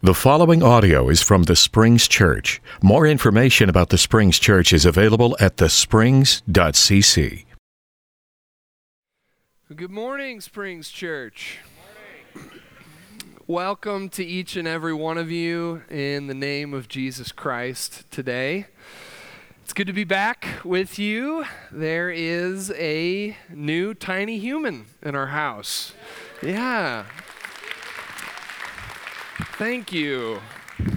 The following audio is from the Springs Church. More information about the Springs Church is available at thesprings.cc. Good morning, Springs Church. Good morning. Welcome to each and every one of you in the name of Jesus Christ today. It's good to be back with you. There is a new tiny human in our house. Yeah. Thank you.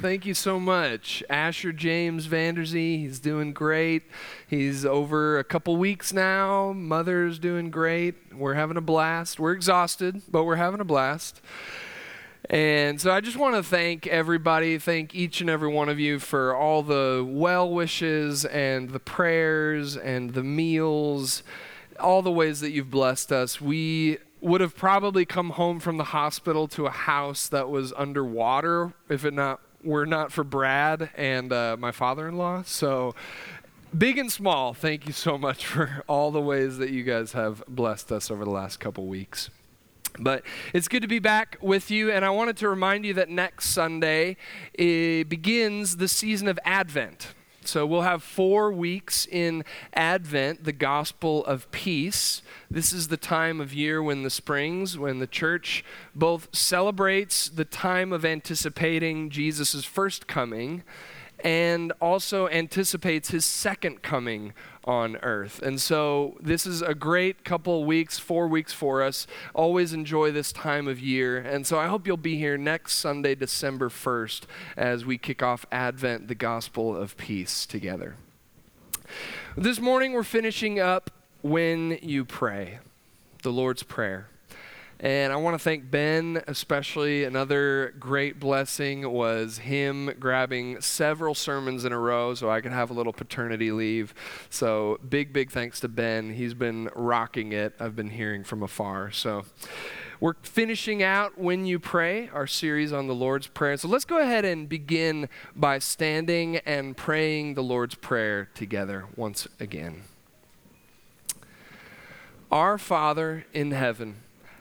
Thank you so much. Asher James Vanderzee, he's doing great. He's over a couple weeks now. Mother's doing great. We're having a blast. We're exhausted, but we're having a blast. And so I just want to thank everybody, thank each and every one of you for all the well wishes and the prayers and the meals, all the ways that you've blessed us. We would have probably come home from the hospital to a house that was underwater if it not were not for Brad and my father-in-law. So big and small, thank you so much for all the ways that you guys have blessed us over the last couple weeks. But it's good to be back with you, and I wanted to remind you that next Sunday it begins the season of Advent. So we'll have 4 weeks in Advent, the gospel of peace. This is the time of year when the Springs, when the church both celebrates the time of anticipating Jesus' first coming and also anticipates his second coming on earth. And so this is a great couple weeks, 4 weeks for us. Always enjoy this time of year. And so I hope you'll be here next Sunday, December 1st, as we kick off Advent, the Gospel of Peace together. This morning we're finishing up When You Pray, the Lord's Prayer. And I want to thank Ben especially. Another great blessing was him grabbing several sermons in a row so I could have a little paternity leave. So big thanks to Ben. He's been rocking it. I've been hearing from afar. So we're finishing out When You Pray, our series on the Lord's Prayer. So let's go ahead and begin by standing and praying the Lord's Prayer together once again. Our Father in heaven,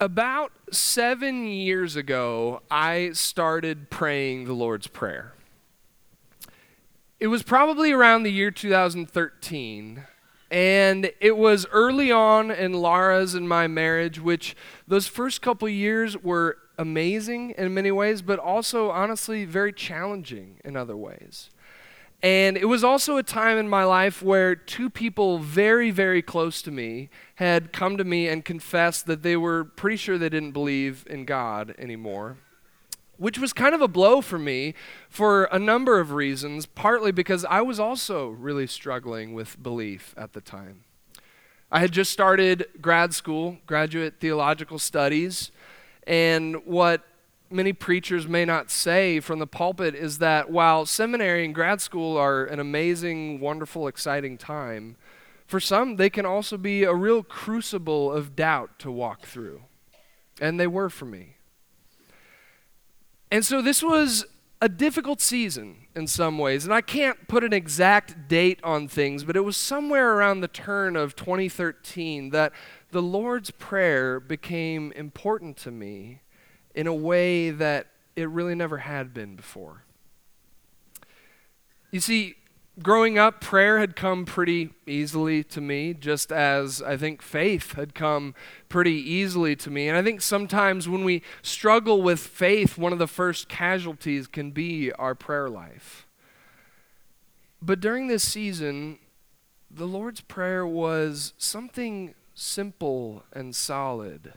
About 7 years ago, I started praying the Lord's Prayer. It was probably around the year 2013, and it was early on in Lara's and my marriage, which those first couple years were amazing in many ways, but also, honestly, very challenging in other ways. And it was also a time in my life where two people very close to me had come to me and confessed that they were pretty sure they didn't believe in God anymore, which was kind of a blow for me for a number of reasons, partly because I was also really struggling with belief at the time. I had just started grad school, graduate theological studies, and what many preachers may not say from the pulpit is that while seminary and grad school are an amazing, wonderful, exciting time, for some they can also be a real crucible of doubt to walk through. And they were for me. And so this was a difficult season in some ways, and I can't put an exact date on things, but it was somewhere around the turn of 2013 that the Lord's Prayer became important to me in a way that it really never had been before. You see, growing up, prayer had come pretty easily to me, just as I think faith had come pretty easily to me. And I think sometimes when we struggle with faith, one of the first casualties can be our prayer life. But during this season, the Lord's Prayer was something simple and solid,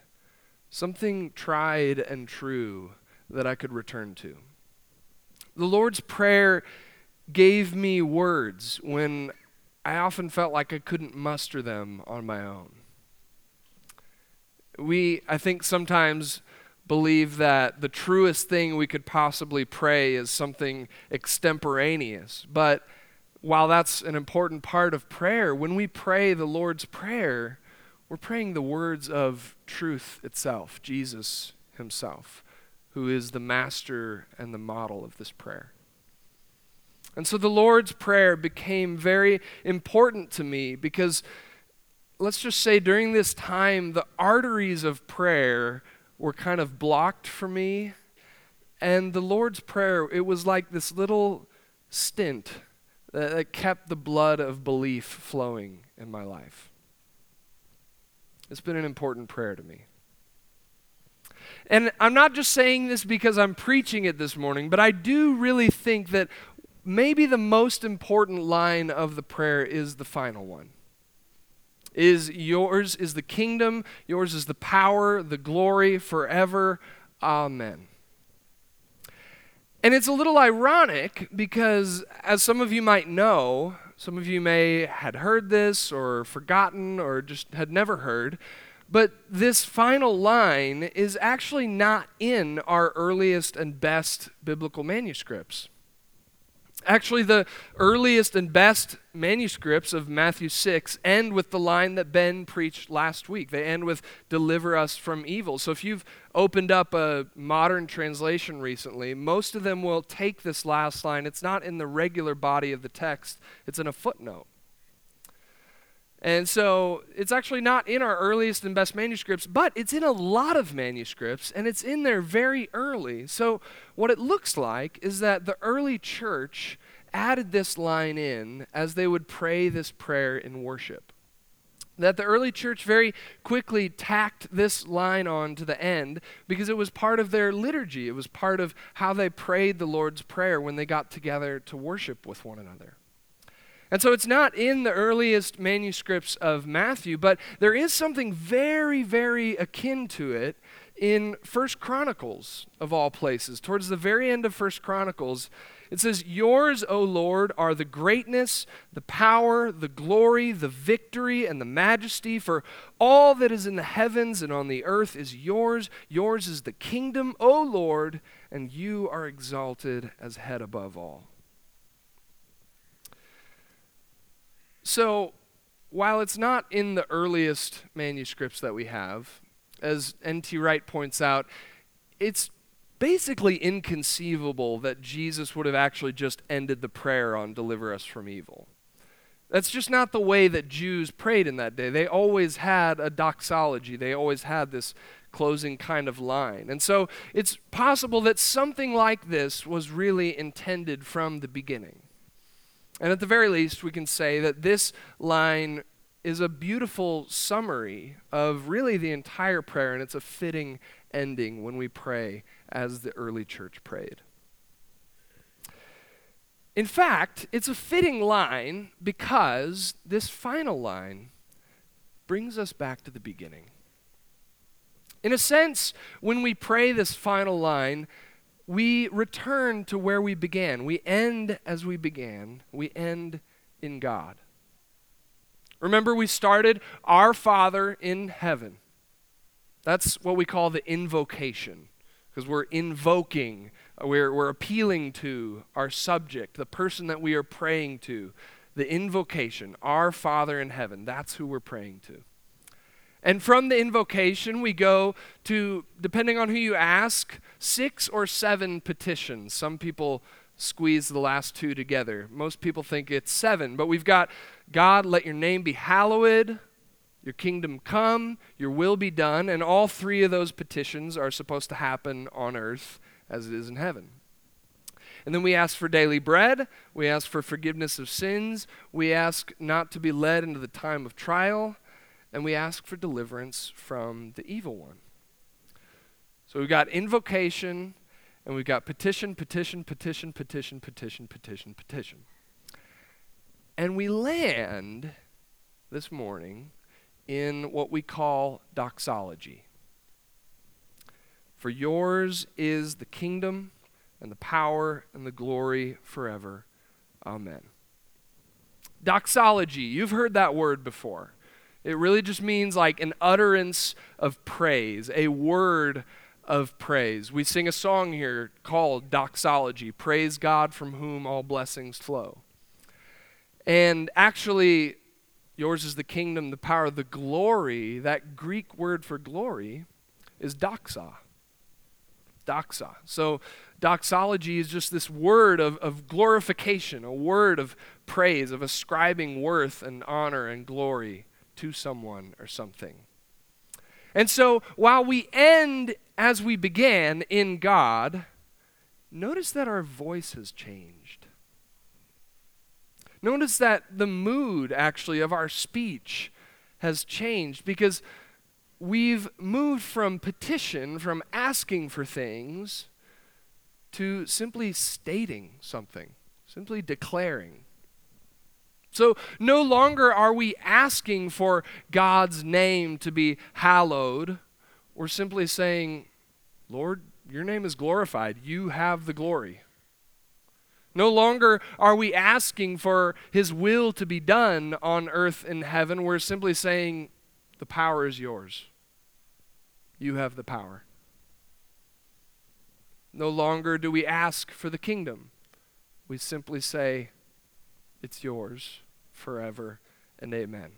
something tried and true that I could return to. The Lord's Prayer gave me words when I often felt like I couldn't muster them on my own. We, I think, sometimes believe that the truest thing we could possibly pray is something extemporaneous. But while that's an important part of prayer, when we pray the Lord's Prayer, we're praying the words of truth itself, Jesus himself, who is the master and the model of this prayer. And so the Lord's Prayer became very important to me because, let's just say, during this time, the arteries of prayer were kind of blocked for me. And the Lord's Prayer, it was like this little stint that kept the blood of belief flowing in my life. It's been an important prayer to me. And I'm not just saying this because I'm preaching it this morning, but I do really think that maybe the most important line of the prayer is the final one. Is yours is the kingdom, yours is the power, the glory forever. Amen. And it's a little ironic because, as some of you might know, some of you may had heard this or forgotten or just had never heard, but this final line is actually not in our earliest and best biblical manuscripts. Actually, the earliest and best manuscripts of Matthew 6 end with the line that Ben preached last week. They end with, "Deliver us from evil." So if you've opened up a modern translation recently, most of them will take this last line. It's not in the regular body of the text. It's in a footnote. And so it's actually not in our earliest and best manuscripts, but it's in a lot of manuscripts, and it's in there very early. So what it looks like is that the early church added this line in as they would pray this prayer in worship. That the early church very quickly tacked this line on to the end because it was part of their liturgy. It was part of how they prayed the Lord's Prayer when they got together to worship with one another. And so it's not in the earliest manuscripts of Matthew, but there is something very, very akin to it in First Chronicles, of all places. Towards the very end of First Chronicles, it says, "Yours, O Lord, are the greatness, the power, the glory, the victory, and the majesty, for all that is in the heavens and on the earth is yours. Yours is the kingdom, O Lord, and you are exalted as head above all." So, while it's not in the earliest manuscripts that we have, as N.T. Wright points out, it's basically inconceivable that Jesus would have actually just ended the prayer on "Deliver us from evil." That's just not the way that Jews prayed in that day. They always had a doxology. They always had this closing kind of line. And so, it's possible that something like this was really intended from the beginning. And at the very least, we can say that this line is a beautiful summary of really the entire prayer, and it's a fitting ending when we pray as the early church prayed. In fact, it's a fitting line because this final line brings us back to the beginning. In a sense, when we pray this final line, we return to where we began. We end as we began. We end in God. Remember, we started, "Our Father in heaven." That's what we call the invocation, because we're invoking, we're appealing to our subject, the person that we are praying to. The invocation, "Our Father in heaven," that's who we're praying to. And from the invocation, we go to, depending on who you ask, 6 or 7 petitions. Some people squeeze the last two together. Most people think it's 7, but we've got, "God, let your name be hallowed, your kingdom come, your will be done," and all 3 of those petitions are supposed to happen on earth as it is in heaven. And then we ask for daily bread, we ask for forgiveness of sins, we ask not to be led into the time of trial, and we ask for deliverance from the evil one. So we've got invocation, and we've got petition, petition, petition, petition, petition, petition, petition. And we land this morning in what we call doxology. "For yours is the kingdom, and the power, and the glory forever. Amen." Doxology, you've heard that word before. It really just means like an utterance of praise, a word of praise. We sing a song here called Doxology, Praise God from Whom All Blessings Flow. And actually, yours is the kingdom, the power, the glory. That Greek word for glory is doxa. Doxa. So doxology is just this word of glorification, a word of praise, of ascribing worth and honor and glory to someone or something. And so while we end as we began in God, notice that our voice has changed. Notice that the mood, actually, of our speech has changed, because we've moved from petition, from asking for things, to simply stating something, simply declaring. So no longer are we asking for God's name to be hallowed. We're simply saying, Lord, your name is glorified. You have the glory. No longer are we asking for his will to be done on earth and heaven. We're simply saying, the power is yours. You have the power. No longer do we ask for the kingdom. We simply say, it's yours forever and amen.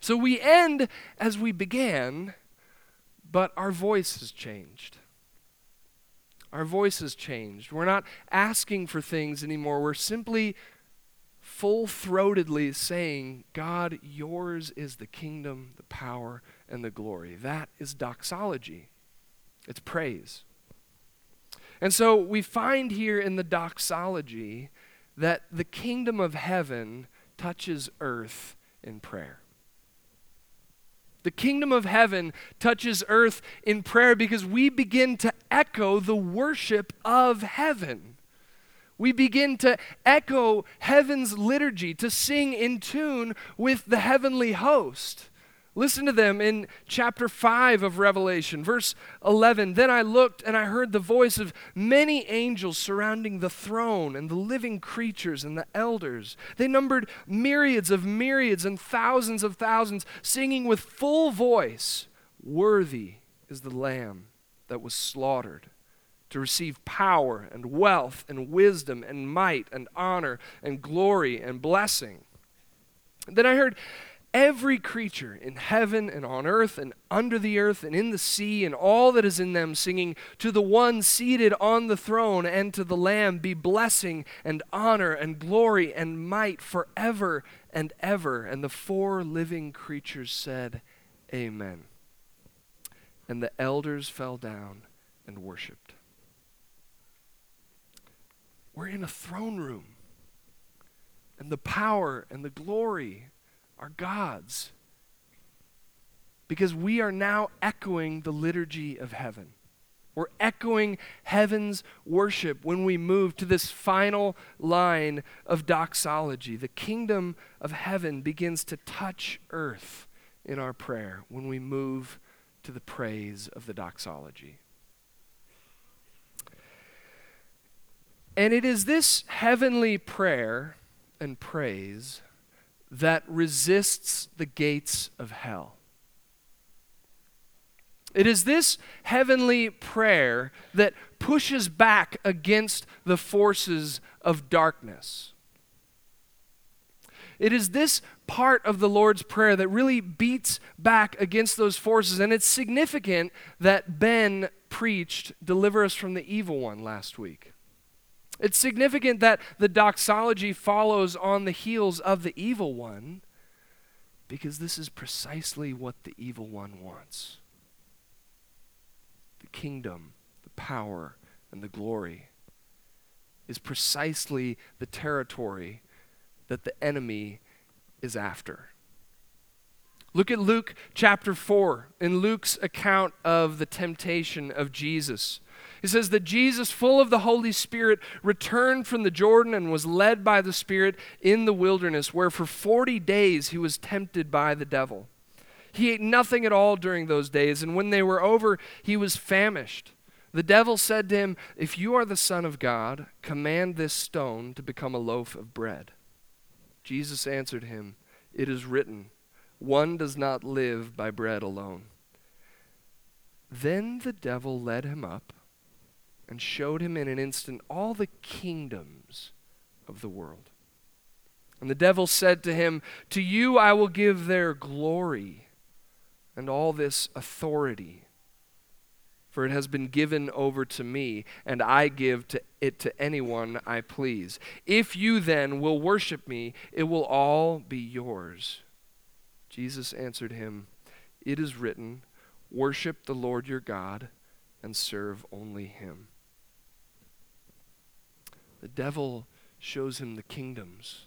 So we end as we began, but our voice has changed. Our voice has changed. We're not asking for things anymore. We're simply full-throatedly saying, God, yours is the kingdom, the power, and the glory. That is doxology. It's praise. And so we find here in the doxology that the kingdom of heaven touches earth in prayer. The kingdom of heaven touches earth in prayer because we begin to echo the worship of heaven. We begin to echo heaven's liturgy, to sing in tune with the heavenly host. Listen to them in chapter 5 of Revelation, verse 11. Then I looked and I heard the voice of many angels surrounding the throne and the living creatures and the elders. They numbered myriads of myriads and thousands of thousands, singing with full voice, worthy is the Lamb that was slaughtered to receive power and wealth and wisdom and might and honor and glory and blessing. And then I heard every creature in heaven and on earth and under the earth and in the sea and all that is in them singing to the one seated on the throne and to the Lamb be blessing and honor and glory and might forever and ever. And the four living creatures said, Amen. And the elders fell down and worshiped. We're in a throne room, and the power and the glory are God's, because we are now echoing the liturgy of heaven. We're echoing heaven's worship when we move to this final line of doxology. The kingdom of heaven begins to touch earth in our prayer when we move to the praise of the doxology. And it is this heavenly prayer and praise that resists the gates of hell. It is this heavenly prayer that pushes back against the forces of darkness. It is this part of the Lord's Prayer that really beats back against those forces, and it's significant that Ben preached, Deliver Us from the Evil One, last week. It's significant that the doxology follows on the heels of the evil one, because this is precisely what the evil one wants. The kingdom, the power, and the glory is precisely the territory that the enemy is after. Look at Luke chapter 4, in Luke's account of the temptation of Jesus. It says that Jesus, full of the Holy Spirit, returned from the Jordan and was led by the Spirit in the wilderness, where for 40 days he was tempted by the devil. He ate nothing at all during those days, and when they were over, he was famished. The devil said to him, If you are the Son of God, command this stone to become a loaf of bread. Jesus answered him, It is written, one does not live by bread alone. Then the devil led him up and showed him in an instant all the kingdoms of the world. And the devil said to him, "To you I will give their glory and all this authority, for it has been given over to me, and I give it to anyone I please. If you then will worship me, it will all be yours." Jesus answered him, "It is written, 'Worship the Lord your God and serve only him.'" The devil shows him the kingdoms.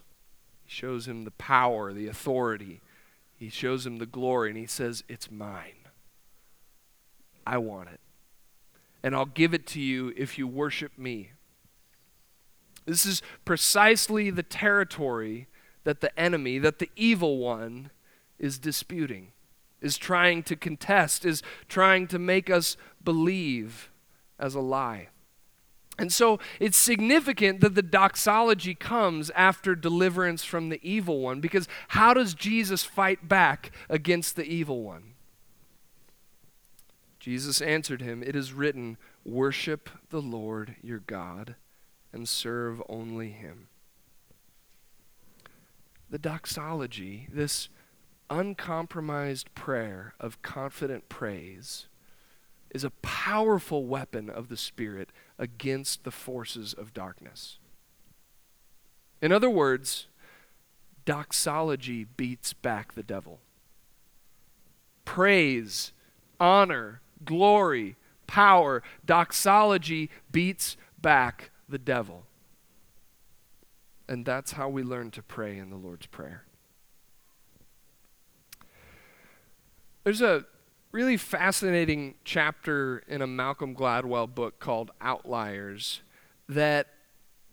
He shows him the power, the authority. He shows him the glory, and he says, "It's mine. I want it. And I'll give it to you if you worship me." This is precisely the territory that the enemy, that the evil one, is disputing, is trying to contest, is trying to make us believe as a lie. And so it's significant that the doxology comes after deliverance from the evil one, because how does Jesus fight back against the evil one? Jesus answered him, "It is written, 'Worship the Lord your God and serve only him.'" The doxology, this uncompromised prayer of confident praise, is a powerful weapon of the Spirit against the forces of darkness. In other words, doxology beats back the devil. Praise, honor, glory, power, doxology beats back the devil. And that's how we learn to pray in the Lord's Prayer. There's a really fascinating chapter in a Malcolm Gladwell book called Outliers that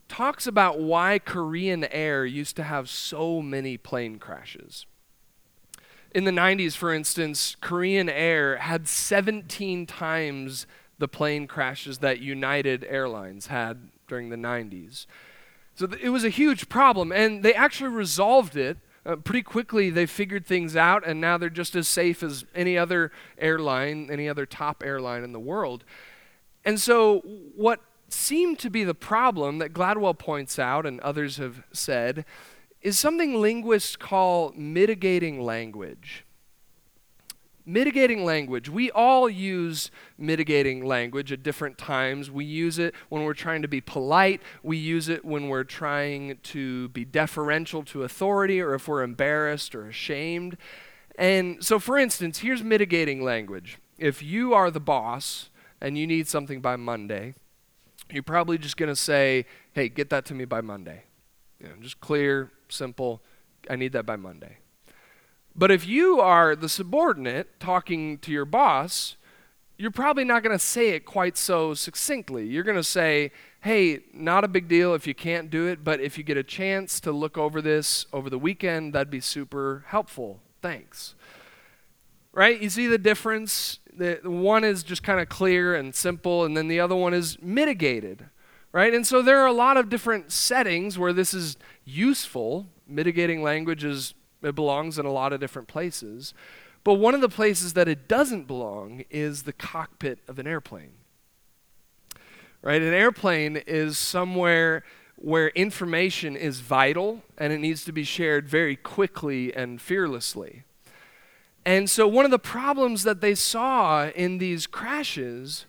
talks about why Korean Air used to have so many plane crashes. In the 90s, for instance, Korean Air had 17 times the plane crashes that United Airlines had during the 90s. So it was a huge problem, and they actually resolved it. Pretty quickly, they figured things out, and now they're just as safe as any other airline, any other top airline in the world. And so what seemed to be the problem that Gladwell points out and others have said is something linguists call mitigating language. Mitigating language. We all use mitigating language at different times. We use it when we're trying to be polite. We use it when we're trying to be deferential to authority, or if we're embarrassed or ashamed. And so, for instance, here's mitigating language. If you are the boss and you need something by Monday, you're probably just going to say, "Hey, get that to me by Monday." You know, just clear, simple, "I need that by Monday." But if you are the subordinate talking to your boss, you're probably not going to say it quite so succinctly. You're going to say, "Hey, not a big deal if you can't do it, but if you get a chance to look over this over the weekend, that'd be super helpful. Thanks." Right? You see the difference? The one is just kind of clear and simple, and then the other one is mitigated. Right? And so there are a lot of different settings where this is useful. Mitigating language is It belongs in a lot of different places. But one of the places that it doesn't belong is the cockpit of an airplane. Right? An airplane is somewhere where information is vital and it needs to be shared very quickly and fearlessly. And so one of the problems that they saw in these crashes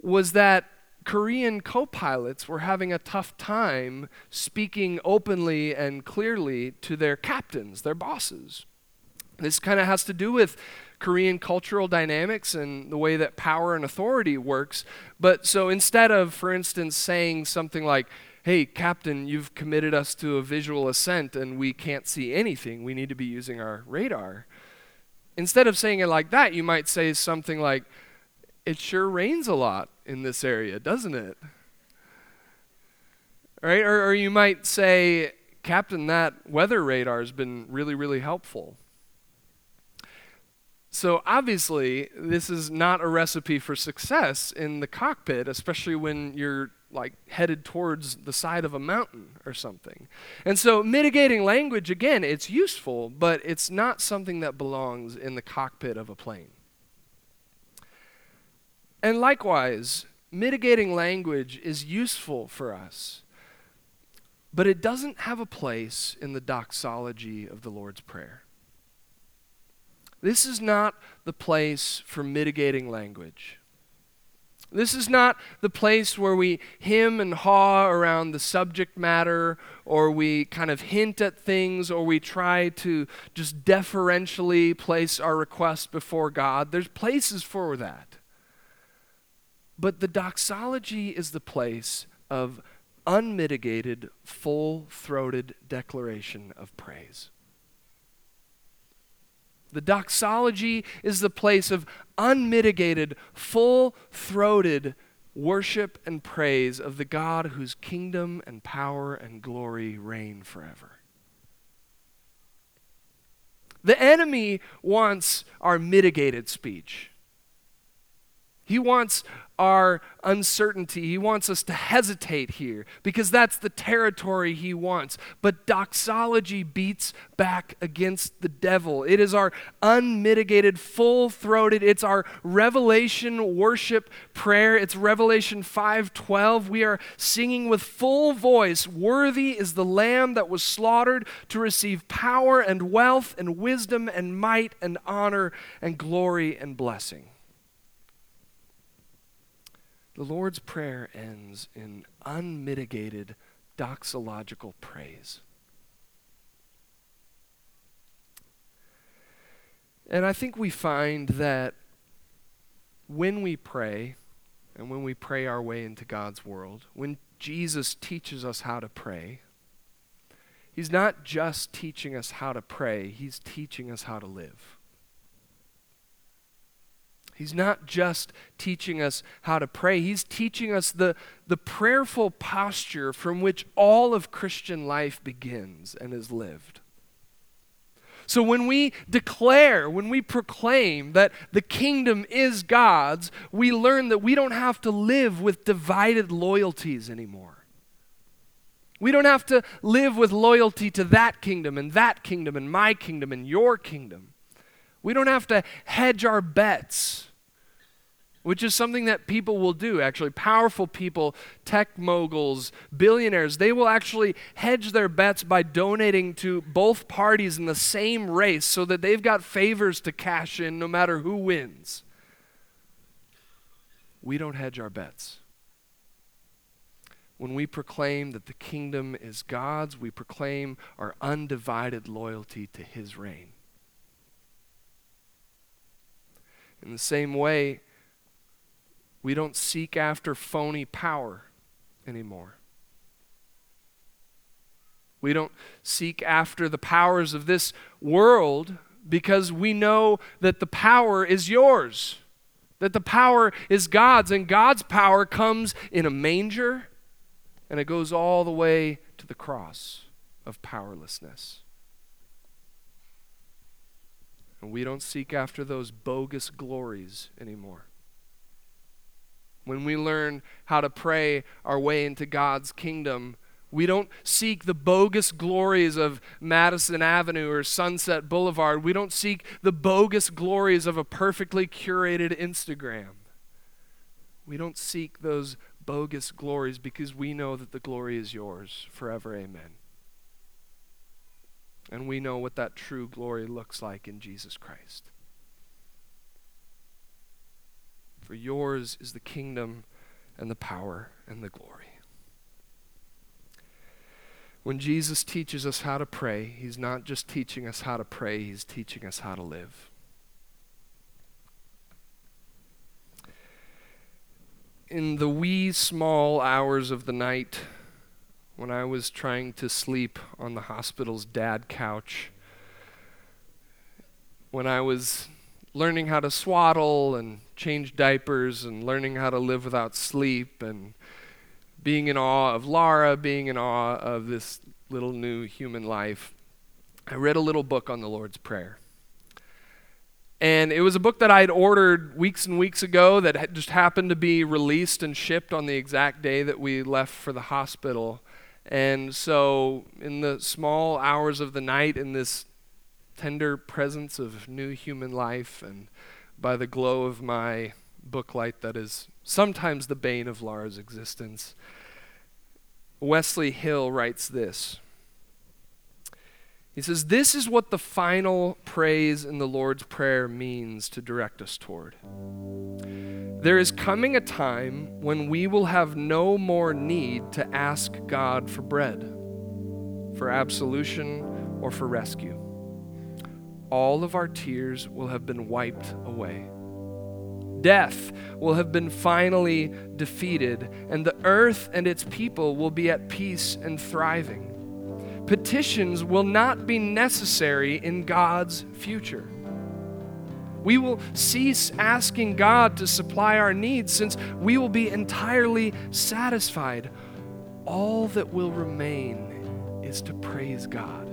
was that Korean co-pilots were having a tough time speaking openly and clearly to their captains, their bosses. This kind of has to do with Korean cultural dynamics and the way that power and authority works. But so instead of, for instance, saying something like, "Hey, Captain, you've committed us to a visual ascent and we can't see anything. We need to be using our radar." Instead of saying it like that, you might say something like, "It sure rains a lot in this area, doesn't it?" Right? Or you might say, "Captain, that weather radar's been really, really helpful." So obviously, this is not a recipe for success in the cockpit, especially when you're like headed towards the side of a mountain or something. And so mitigating language, again, it's useful, but it's not something that belongs in the cockpit of a plane. And likewise, mitigating language is useful for us, but it doesn't have a place in the doxology of the Lord's Prayer. This is not the place for mitigating language. This is not the place where we hem and haw around the subject matter, or we kind of hint at things, or we try to just deferentially place our request before God. There's places for that. But the doxology is the place of unmitigated, full-throated declaration of praise. The doxology is the place of unmitigated, full-throated worship and praise of the God whose kingdom and power and glory reign forever. The enemy wants our mitigated speech. He wants our uncertainty. He wants us to hesitate here because that's the territory he wants. But doxology beats back against the devil. It is our unmitigated, full-throated, it's our revelation worship prayer. It's Revelation 5:12. We are singing with full voice, "Worthy is the Lamb that was slaughtered to receive power and wealth and wisdom and might and honor and glory and blessing." The Lord's Prayer ends in unmitigated doxological praise. And I think we find that when we pray, and when we pray our way into God's world, when Jesus teaches us how to pray, he's not just teaching us how to pray, he's teaching us how to live. He's not just teaching us how to pray. He's teaching us the prayerful posture from which all of Christian life begins and is lived. So when we declare, when we proclaim that the kingdom is God's, we learn that we don't have to live with divided loyalties anymore. We don't have to live with loyalty to that kingdom and my kingdom and your kingdom. We don't have to hedge our bets, which is something that people will do, actually. Powerful people, tech moguls, billionaires, they will actually hedge their bets by donating to both parties in the same race so that they've got favors to cash in no matter who wins. We don't hedge our bets. When we proclaim that the kingdom is God's, we proclaim our undivided loyalty to his reign. In the same way, we don't seek after phony power anymore. We don't seek after the powers of this world because we know that the power is yours, that the power is God's, and God's power comes in a manger, and it goes all the way to the cross of powerlessness. And we don't seek after those bogus glories anymore. When we learn how to pray our way into God's kingdom, we don't seek the bogus glories of Madison Avenue or Sunset Boulevard. We don't seek the bogus glories of a perfectly curated Instagram. We don't seek those bogus glories because we know that the glory is yours forever. Amen. And we know what that true glory looks like in Jesus Christ. For yours is the kingdom and the power and the glory. When Jesus teaches us how to pray, he's not just teaching us how to pray, he's teaching us how to live. In the wee small hours of the night, when I was trying to sleep on the hospital's dad couch, when I was learning how to swaddle and change diapers and learning how to live without sleep and being in awe of Lara, being in awe of this little new human life, I read a little book on the Lord's Prayer. And it was a book that I had ordered weeks and weeks ago that just happened to be released and shipped on the exact day that we left for the hospital. And so in the small hours of the night, in this tender presence of new human life and by the glow of my booklight that is sometimes the bane of Lara's existence. Wesley Hill writes this. He says, "This is what the final praise in the Lord's Prayer means to direct us toward. There is coming a time when we will have no more need to ask God for bread, for absolution, or for rescue. All of our tears will have been wiped away. Death will have been finally defeated, and the earth and its people will be at peace and thriving. Petitions will not be necessary in God's future. We will cease asking God to supply our needs, since we will be entirely satisfied. All that will remain is to praise God,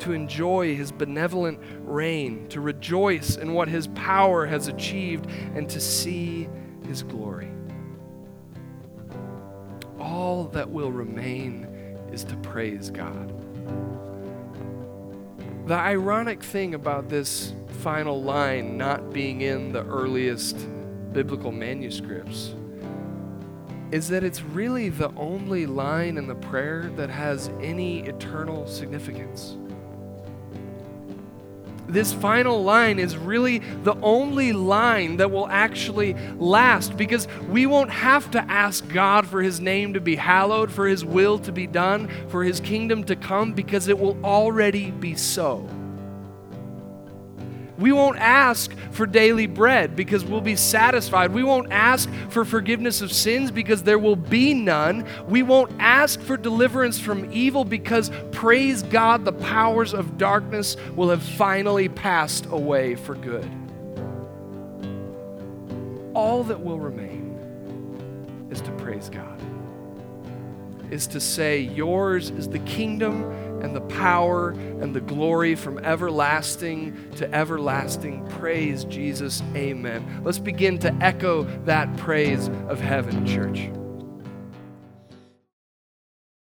to enjoy his benevolent reign, to rejoice in what his power has achieved, and to see his glory. All that will remain is to praise God." The ironic thing about this final line not being in the earliest biblical manuscripts is that it's really the only line in the prayer that has any eternal significance. This final line is really the only line that will actually last, because we won't have to ask God for his name to be hallowed, for his will to be done, for his kingdom to come, because it will already be so. We won't ask for daily bread because we'll be satisfied. We won't ask for forgiveness of sins because there will be none. We won't ask for deliverance from evil because, praise God, the powers of darkness will have finally passed away for good. All that will remain is to praise God, is to say, yours is the kingdom and the power and the glory from everlasting to everlasting. Praise Jesus. Amen. Let's begin to echo that praise of heaven, church.